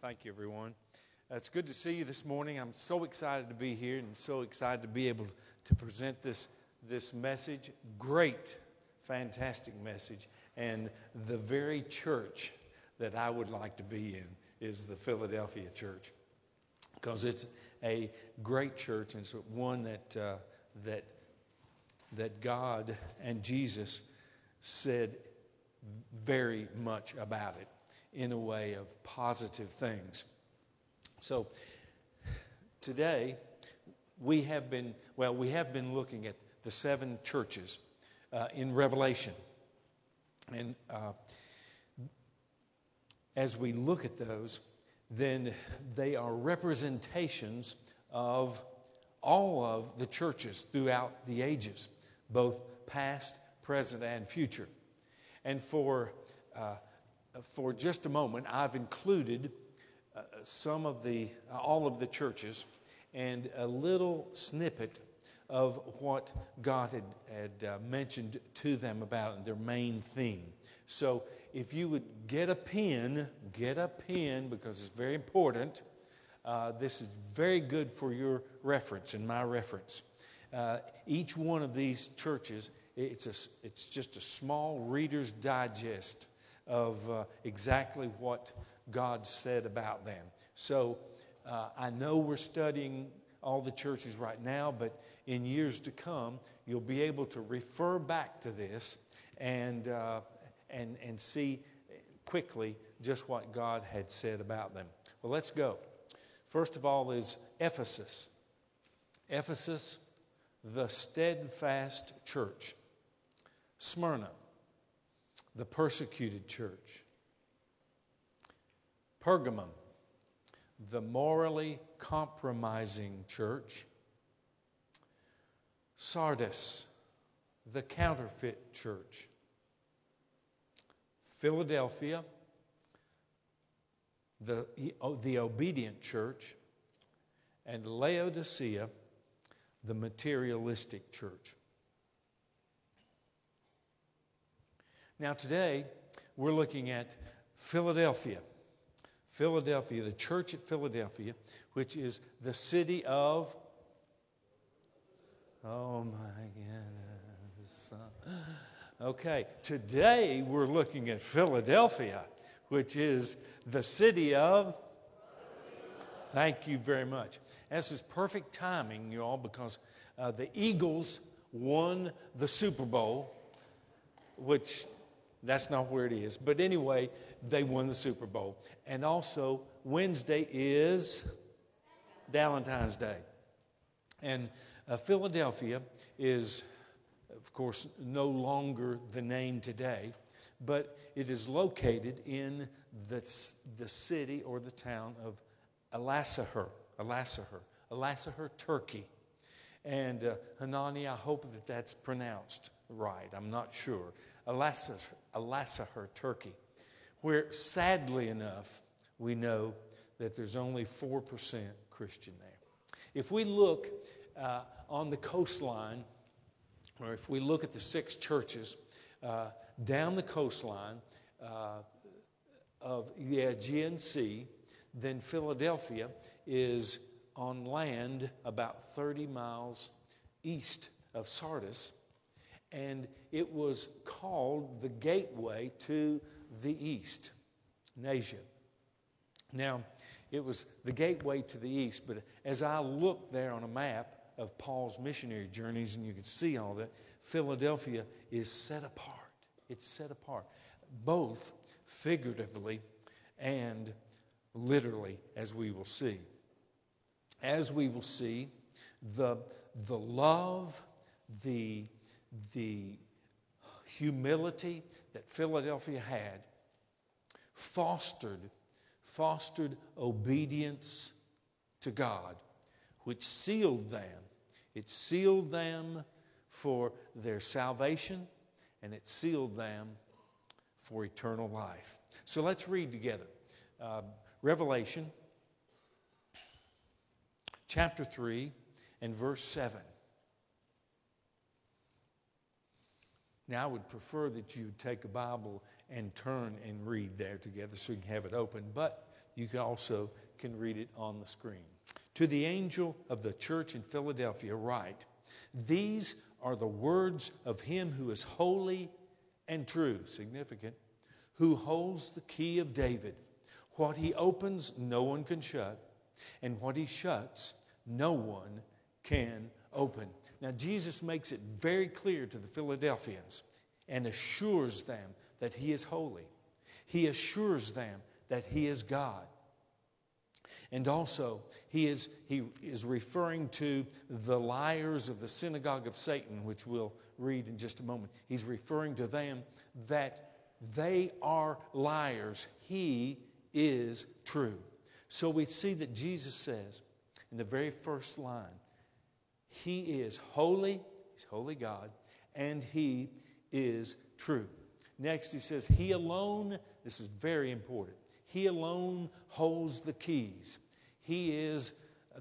Thank you, everyone. It's good to see you this morning. I'm so excited to be here and so excited to be able to present this message. Great, fantastic message. And the very church that I would like to be in is the Philadelphia church, because it's a great church, and it's one that that God and Jesus said very much about it in a way of positive things. So today we have been looking at the seven churches in Revelation, and as we look at those, then they are representations of all of the churches throughout the ages, both past, present, and future. And for just a moment, I've included some of all of the churches and a little snippet of what God had mentioned to them about their main theme. So if you would get a pen, because it's very important. This is very good for your reference and my reference. Each one of these churches, it's just a small Reader's Digest of exactly what God said about them. So I know we're studying all the churches right now, but in years to come, you'll be able to refer back to this and see quickly just what God had said about them. Well, let's go. First of all is Ephesus. Ephesus, the steadfast church. Smyrna, the persecuted church. Pergamum, the morally compromising church. Sardis, the counterfeit church. Philadelphia, the obedient church, and Laodicea, the materialistic church. Now today, we're looking at Philadelphia. Philadelphia, the church at Philadelphia, which is the city of... Oh my goodness. Okay, today we're looking at Philadelphia, which is the city of... Thank you very much. This is perfect timing, y'all, because the Eagles won the Super Bowl, which that's not where it is. But anyway, they won the Super Bowl. And also, Wednesday is Valentine's Day. And Philadelphia is, of course, no longer the name today, but it is located in the city or the town of Alaşehir, Turkey. And Hanani, I hope that that's pronounced right. I'm not sure. Alaşehir, Turkey, where sadly enough, we know that there's only 4% Christian there. If we look on the coastline, or if we look at the six churches down the coastline of the Aegean Sea, then Philadelphia is on land about 30 miles east of Sardis, and it was called the gateway to the east, in Asia. Now, it was the gateway to the east, but as I looked there on a map of Paul's missionary journeys, and you can see all that, Philadelphia is set apart. It's set apart, both figuratively and literally, as we will see. As we will see, the love, the humility that Philadelphia had fostered obedience to God, which sealed them. It sealed them for their salvation, and it sealed them for eternal life. So let's read together. Revelation chapter 3 and verse 7. Now I would prefer that you take a Bible and turn and read there together so you can have it open, but You can also read it on the screen. To the angel of the church in Philadelphia write, these are the words of him who is holy and true, significant, who holds the key of David. What he opens, no one can shut, and what he shuts, no one can open. Now, Jesus makes it very clear to the Philadelphians and assures them that he is holy. He assures them that he is God. And also, he is referring to the liars of the synagogue of Satan, which we'll read in just a moment. He's referring to them that they are liars. He is true. So we see that Jesus says in the very first line, he is holy, he's holy God, and he is true. Next he says, he alone, this is very important, he alone holds the keys. He is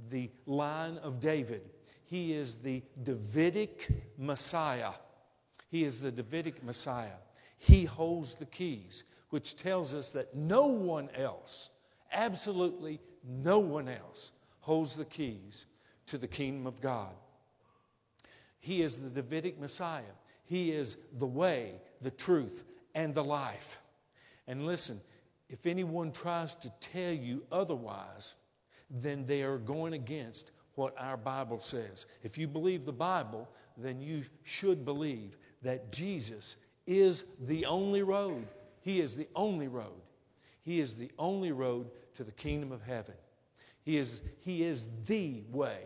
the line of David. He is the Davidic Messiah. He is the Davidic Messiah. He holds the keys, which tells us that no one else, absolutely no one else, holds the keys to the kingdom of God. He is the Davidic Messiah. He is the way, the truth, and the life. And listen, if anyone tries to tell you otherwise, then they are going against what our Bible says. If you believe the Bible, then you should believe that Jesus is the only road. He is the only road. He is the only road to the kingdom of heaven. He is the way,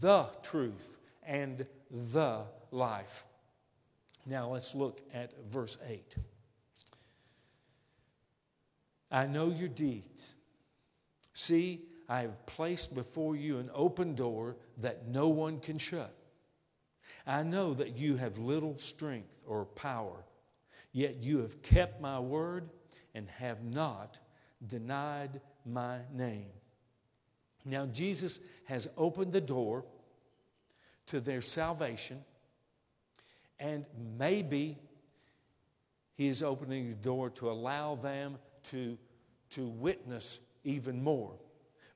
the truth, and the life. Now let's look at verse 8. I know your deeds. See, I have placed before you an open door that no one can shut. I know that you have little strength or power, yet you have kept my word and have not denied my name. Now, Jesus has opened the door to their salvation, and maybe he is opening the door to allow them to witness even more.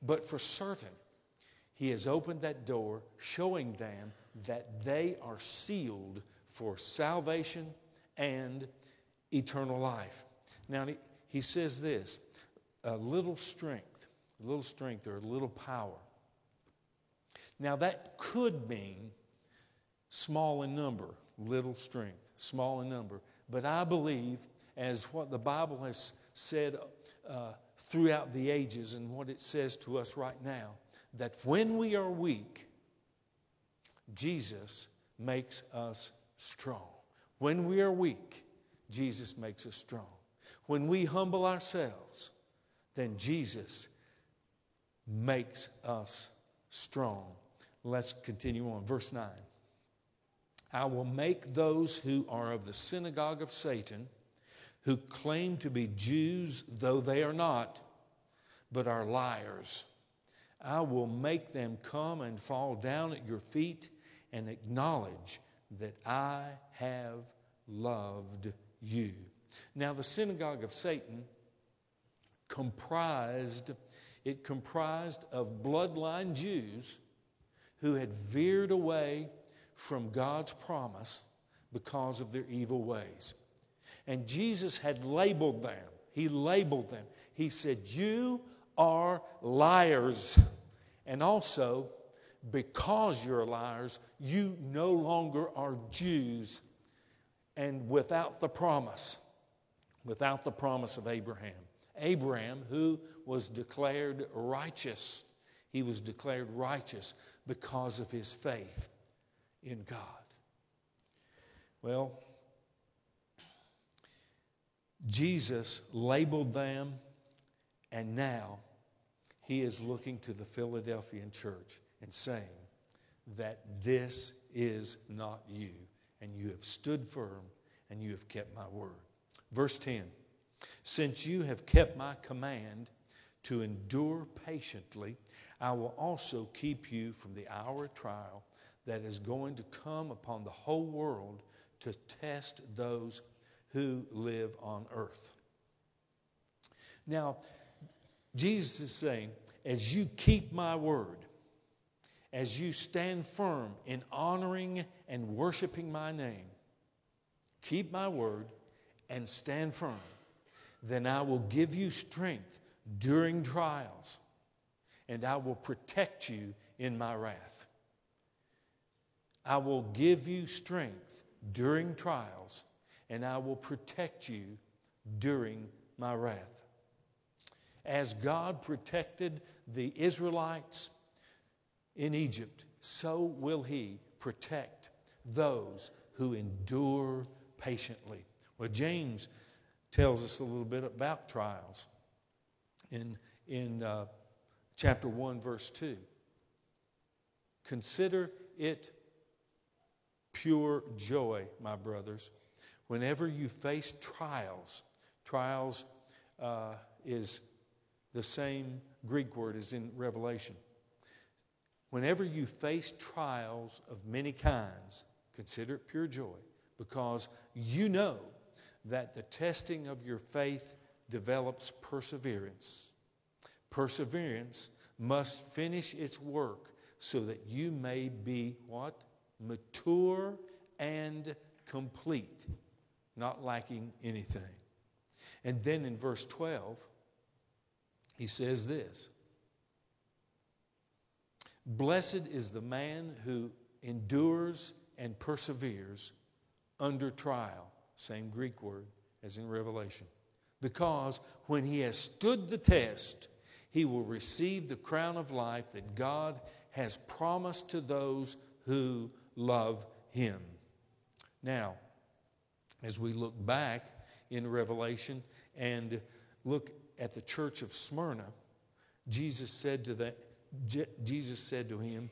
But for certain, he has opened that door, showing them that they are sealed for salvation and eternal life. Now, he says this, a little strength or a little power. Now, that could mean small in number, little strength, small in number. But I believe, as what the Bible has said throughout the ages and what it says to us right now, that when we are weak, Jesus makes us strong. When we are weak, Jesus makes us strong. When we humble ourselves, then Jesus makes us strong. Let's continue on. Verse 9. I will make those who are of the synagogue of Satan, who claim to be Jews, though they are not, but are liars. I will make them come and fall down at your feet and acknowledge that I have loved you. Now, the synagogue of Satan comprised of bloodline Jews who had veered away from God's promise because of their evil ways. And Jesus had labeled them. He labeled them. He said, you are liars. And also, because you're liars, you no longer are Jews. And without the promise of Abraham. Abraham, who was declared righteous, he was declared righteous because of his faith in God. Well, Jesus labeled them, and now he is looking to the Philadelphian church and saying that this is not you, and you have stood firm, and you have kept my word. Verse 10, since you have kept my command to endure patiently, I will also keep you from the hour of trial that is going to come upon the whole world to test those who live on earth. Now, Jesus is saying, as you keep my word, as you stand firm in honoring and worshiping my name, keep my word and stand firm, then I will give you strength during trials, and I will protect you in my wrath. I will give you strength during trials, and I will protect you during my wrath. As God protected the Israelites in Egypt, so will He protect those who endure patiently. Well, James tells us a little bit about trials in chapter 1, verse 2. Consider it pure joy, my brothers, whenever you face trials. Trials is the same Greek word as in Revelation. Whenever you face trials of many kinds, consider it pure joy, because you know that the testing of your faith develops perseverance. Perseverance must finish its work so that you may be what? Mature and complete, not lacking anything. And then in verse 12, he says this: blessed is the man who endures and perseveres under trial. Same Greek word as in Revelation. Because when he has stood the test, he will receive the crown of life that God has promised to those who love Him. Now, as we look back in Revelation and look at the church of Smyrna, Jesus said to him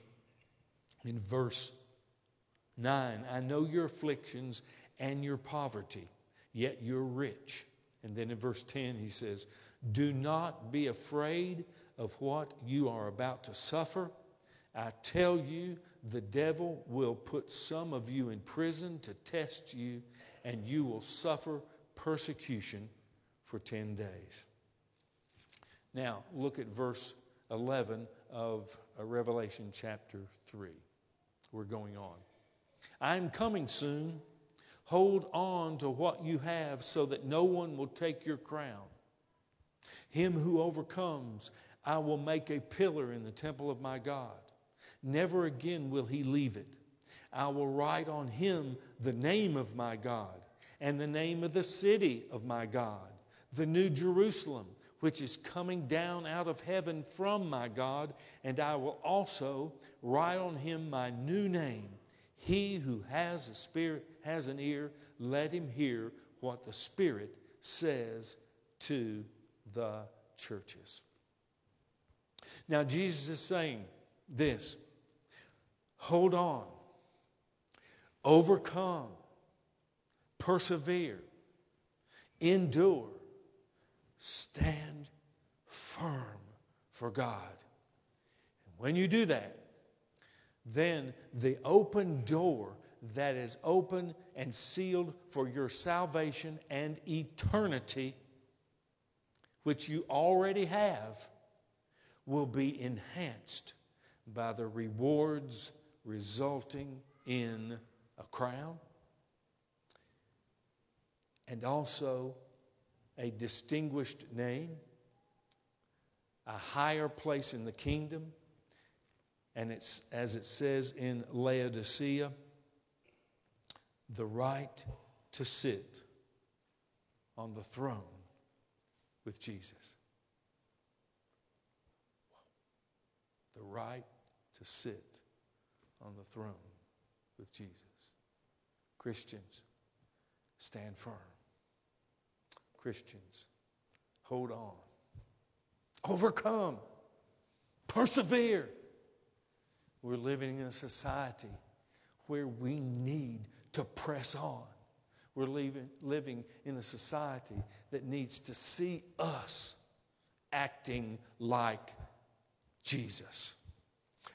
in verse 9, I know your afflictions and your poverty, yet you're rich. And then in verse 10 he says, do not be afraid of what you are about to suffer. I tell you, the devil will put some of you in prison to test you, and you will suffer persecution for 10 days. Now, look at verse 11 of Revelation chapter 3. We're going on. I am coming soon. Hold on to what you have so that no one will take your crown. Him who overcomes, I will make a pillar in the temple of my God. Never again will he leave it. I will write on him the name of my God and the name of the city of my God, the New Jerusalem, which is coming down out of heaven from my God, and I will also write on him my new name. He who has a spirit, has an ear, let him hear what the Spirit says to the churches. Now, Jesus is saying this: hold on, overcome, persevere, endure, stand firm for God. And when you do that, then the open door that is open and sealed for your salvation and eternity, which you already have, will be enhanced by the rewards resulting in a crown and also a distinguished name, a higher place in the kingdom, and it's, as it says in Laodicea, the right to sit on the throne with Jesus. The right to sit on the throne with Jesus. Christians, stand firm. Christians, hold on. Overcome. Persevere. We're living in a society where we need to press on. We're living in a society that needs to see us acting like Jesus.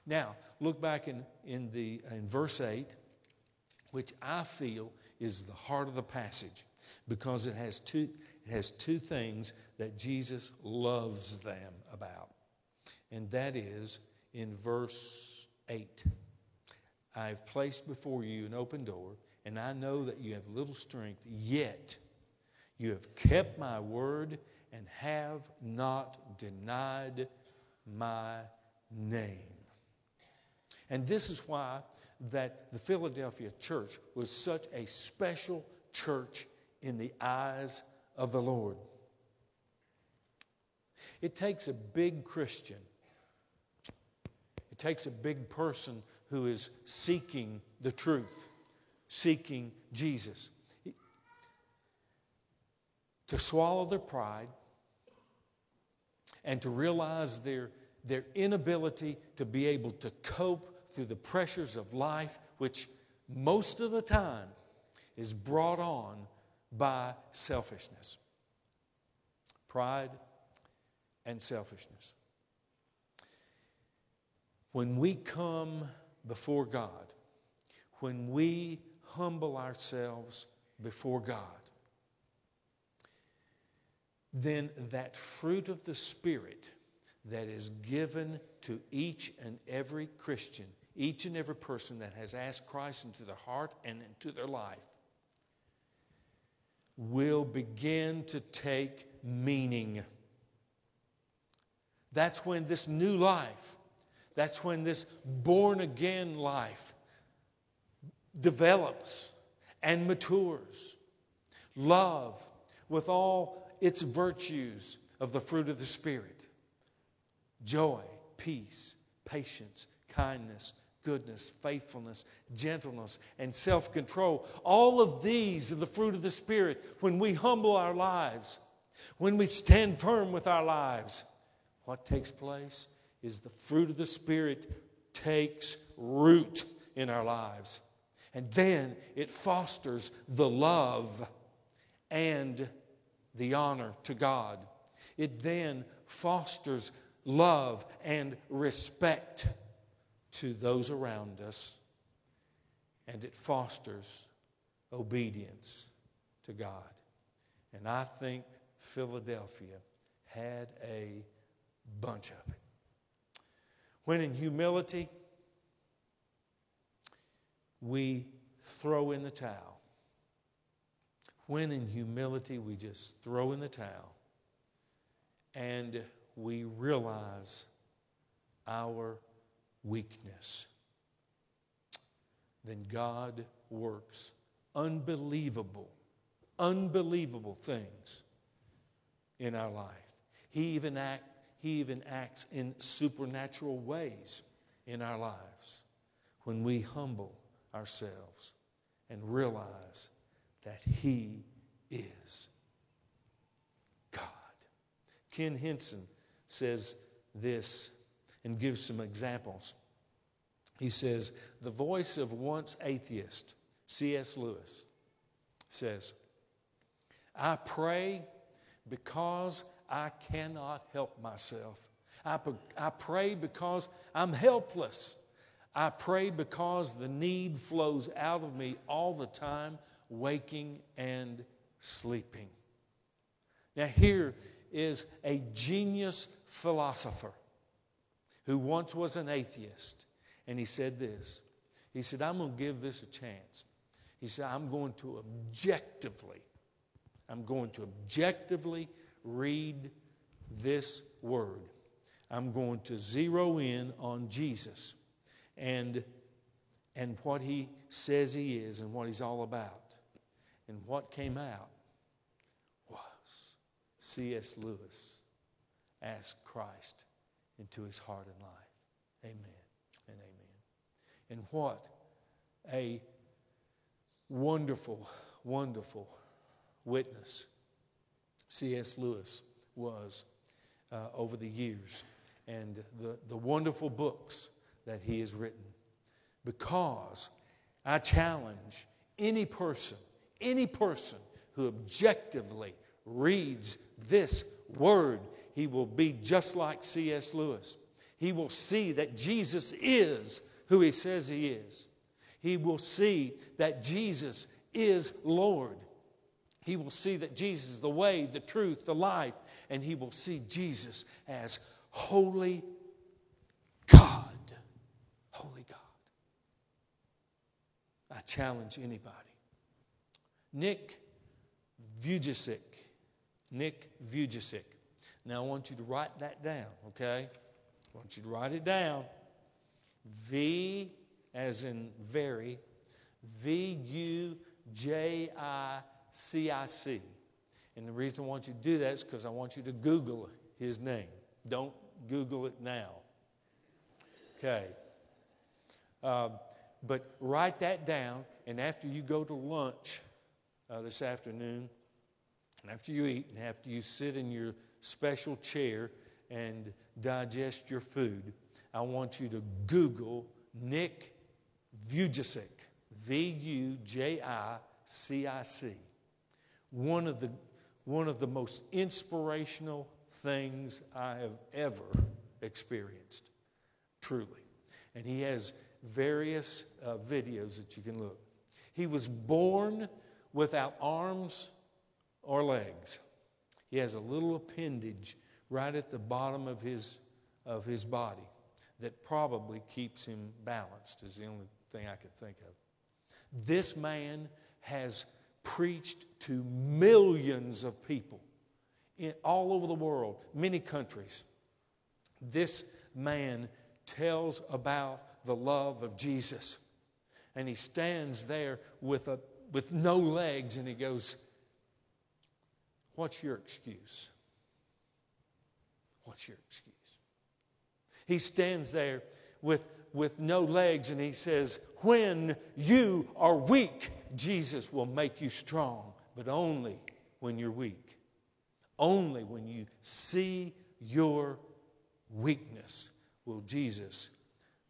Now, look back in verse 8, which I feel is the heart of the passage, because it has two, has two things that Jesus loves them about. And that is in verse 8. I have placed before you an open door, and I know that you have little strength, yet you have kept my word and have not denied my name. And this is why that the Philadelphia church was such a special church in the eyes of the Lord. It takes a big Christian. It takes a big person who is seeking the truth, seeking Jesus, to swallow their pride and to realize their inability to be able to cope through the pressures of life, which most of the time is brought on by selfishness. Pride and selfishness. When we come before God, when we humble ourselves before God, then that fruit of the Spirit that is given to each and every Christian, each and every person that has asked Christ into their heart and into their life, will begin to take meaning. That's when this new life, that's when this born-again life develops and matures. Love, with all its virtues of the fruit of the Spirit. Joy, peace, patience, kindness, goodness, faithfulness, gentleness, and self-control. All of these are the fruit of the Spirit when we humble our lives, when we stand firm with our lives. What takes place is the fruit of the Spirit takes root in our lives. And then it fosters the love and the honor to God. It then fosters love and respect to those around us, and it fosters obedience to God. And I think Philadelphia had a bunch of it. When in humility, we throw in the towel. When in humility we just throw in the towel and we realize our weakness, then God works unbelievable things in our life. He even acts in supernatural ways in our lives when we humble ourselves and realize that He is God. Ken Henson says this and gives some examples. He says, the voice of once atheist, C.S. Lewis, says, I pray because I cannot help myself. I pray because I'm helpless. I pray because the need flows out of me all the time, waking and sleeping. Now here is a genius philosopher who once was an atheist. And he said this. He said, I'm going to give this a chance. He said, I'm going to objectively read this word. I'm going to zero in on Jesus and what He says He is and what He's all about. And what came out was C.S. Lewis asked Christ into his heart and life. Amen and amen. And what a wonderful, wonderful witness C.S. Lewis was over the years, and the wonderful books that he has written. Because I challenge any person who objectively reads this word, he will be just like C.S. Lewis. He will see that Jesus is who He says He is. He will see that Jesus is Lord. He will see that Jesus is the way, the truth, the life, and he will see Jesus as holy God. Holy God. I challenge anybody. Nick Vujicic. Now I want you to write that down, okay? I want you to write it down. V as in very, V-U-J-I-C-I-C. And the reason I want you to do that is because I want you to Google his name. Don't Google it now. Okay. But write that down, and after you go to lunch this afternoon, and after you eat, and after you sit in your special chair and digest your food, I want you to Google Nick Vujicic, V-U-J-I-C-I-C. One of the most inspirational things I have ever experienced, truly. And he has various videos that you can look. He was born without arms or legs. He has a little appendage right at the bottom of his body that probably keeps him balanced, is the only thing I could think of. This man has preached to millions of people all over the world, many countries. This man tells about the love of Jesus. And he stands there with no legs, and he goes, "What's your excuse? What's your excuse?" He stands there with no legs, and he says, "When you are weak, Jesus will make you strong, but only when you're weak. Only when you see your weakness will Jesus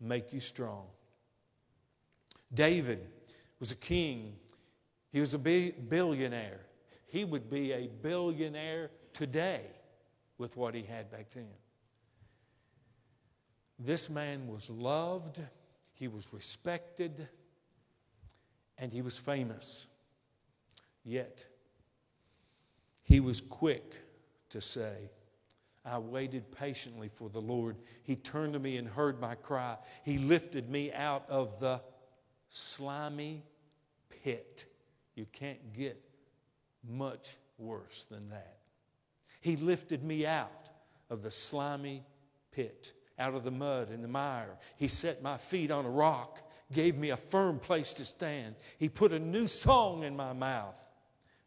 make you strong." David was a king. He was a billionaire. He would be a billionaire today with what he had back then. This man was loved, he was respected, and he was famous. Yet, he was quick to say, "I waited patiently for the Lord. He turned to me and heard my cry. He lifted me out of the slimy pit." You can't get much worse than that. He lifted me out of the slimy pit, out of the mud and the mire. He set my feet on a rock, gave me a firm place to stand. He put a new song in my mouth,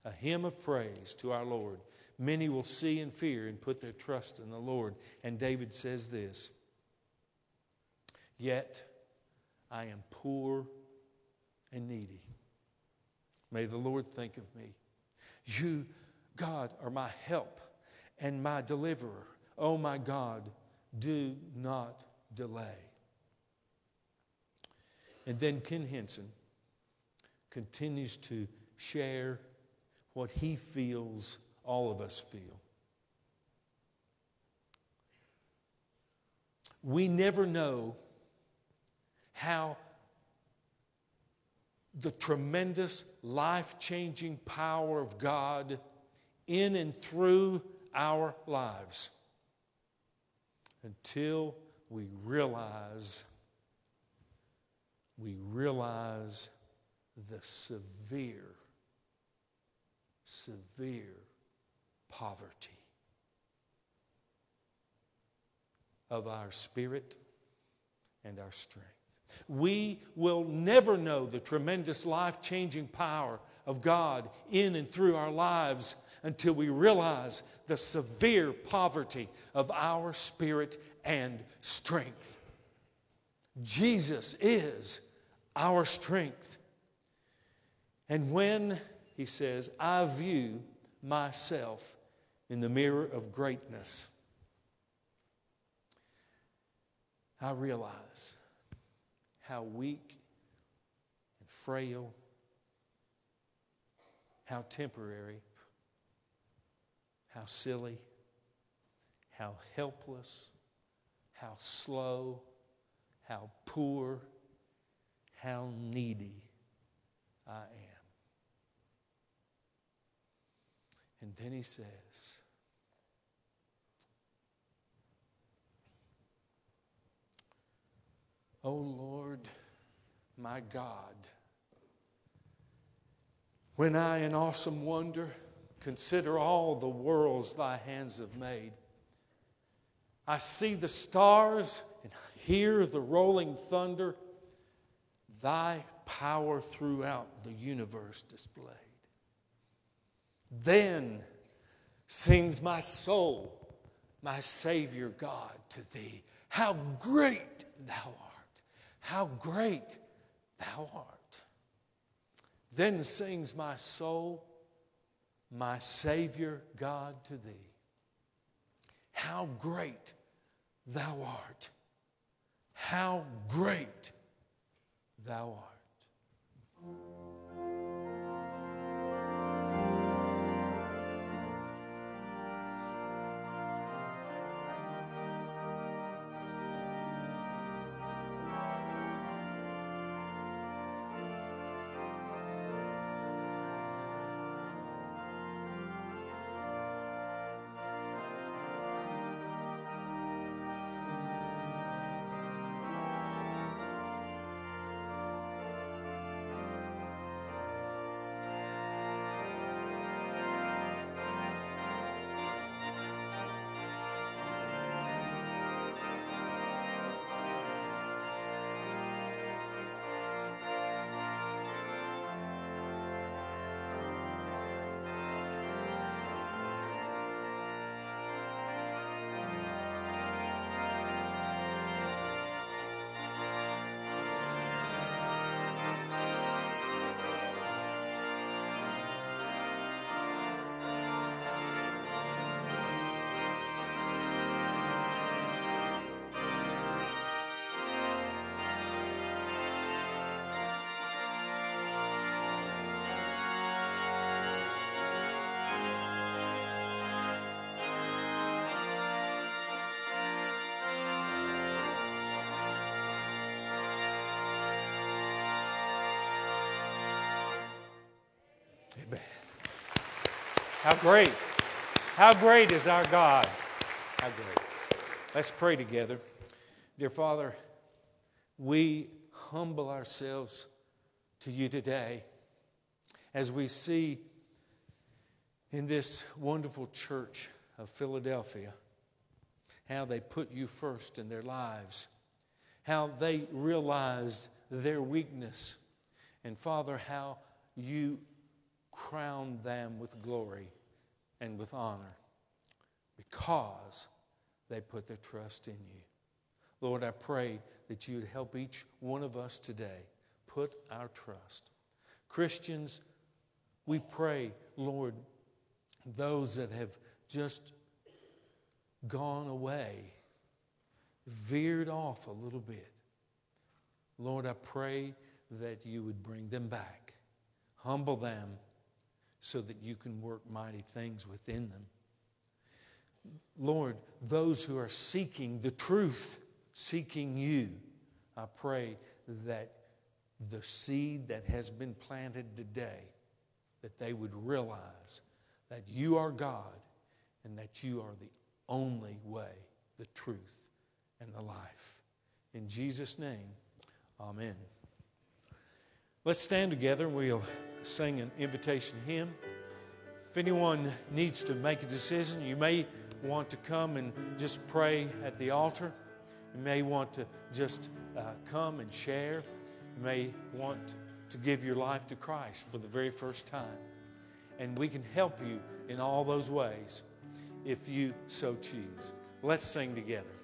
a hymn of praise to our Lord. Many will see and fear and put their trust in the Lord. And David says this, "Yet I am poor and needy. May the Lord think of me. You, God, are my help and my deliverer. Oh, my God, do not delay." And then Ken Henson continues to share what he feels all of us feel. We never know how the tremendous life-changing power of God in and through our lives until we realize the severe poverty of our spirit and our strength. We will never know the tremendous life-changing power of God in and through our lives until we realize the severe poverty of our spirit and strength. Jesus is our strength. And when, he says, I view myself in the mirror of greatness, I realize how weak and frail, how temporary, how silly, how helpless, how slow, how poor, how needy I am. And then he says, "O Lord, my God, when I in awesome wonder consider all the worlds thy hands have made, I see the stars and hear the rolling thunder, thy power throughout the universe displayed. Then sings my soul, my Savior God, to thee. How great thou art! How great thou art! Then sings my soul, my Savior God, to thee. How great thou art! How great thou art!" Amen. How great is our God. How great. Let's pray together. Dear Father, we humble ourselves to you today as we see in this wonderful church of Philadelphia how they put you first in their lives, how they realized their weakness, and Father, how you crown them with glory and with honor because they put their trust in you. Lord, I pray that you'd help each one of us today put our trust. Christians, we pray, Lord, those that have just gone away, veered off a little bit. Lord, I pray that you would bring them back, humble them, so that you can work mighty things within them. Lord, those who are seeking the truth, seeking you, I pray that the seed that has been planted today, that they would realize that you are God and that you are the only way, the truth, and the life. In Jesus' name, amen. Let's stand together and we'll sing an invitation hymn. If anyone needs to make a decision, you may want to come and just pray at the altar. You may want to just come and share. You may want to give your life to Christ for the very first time. And we can help you in all those ways if you so choose. Let's sing together.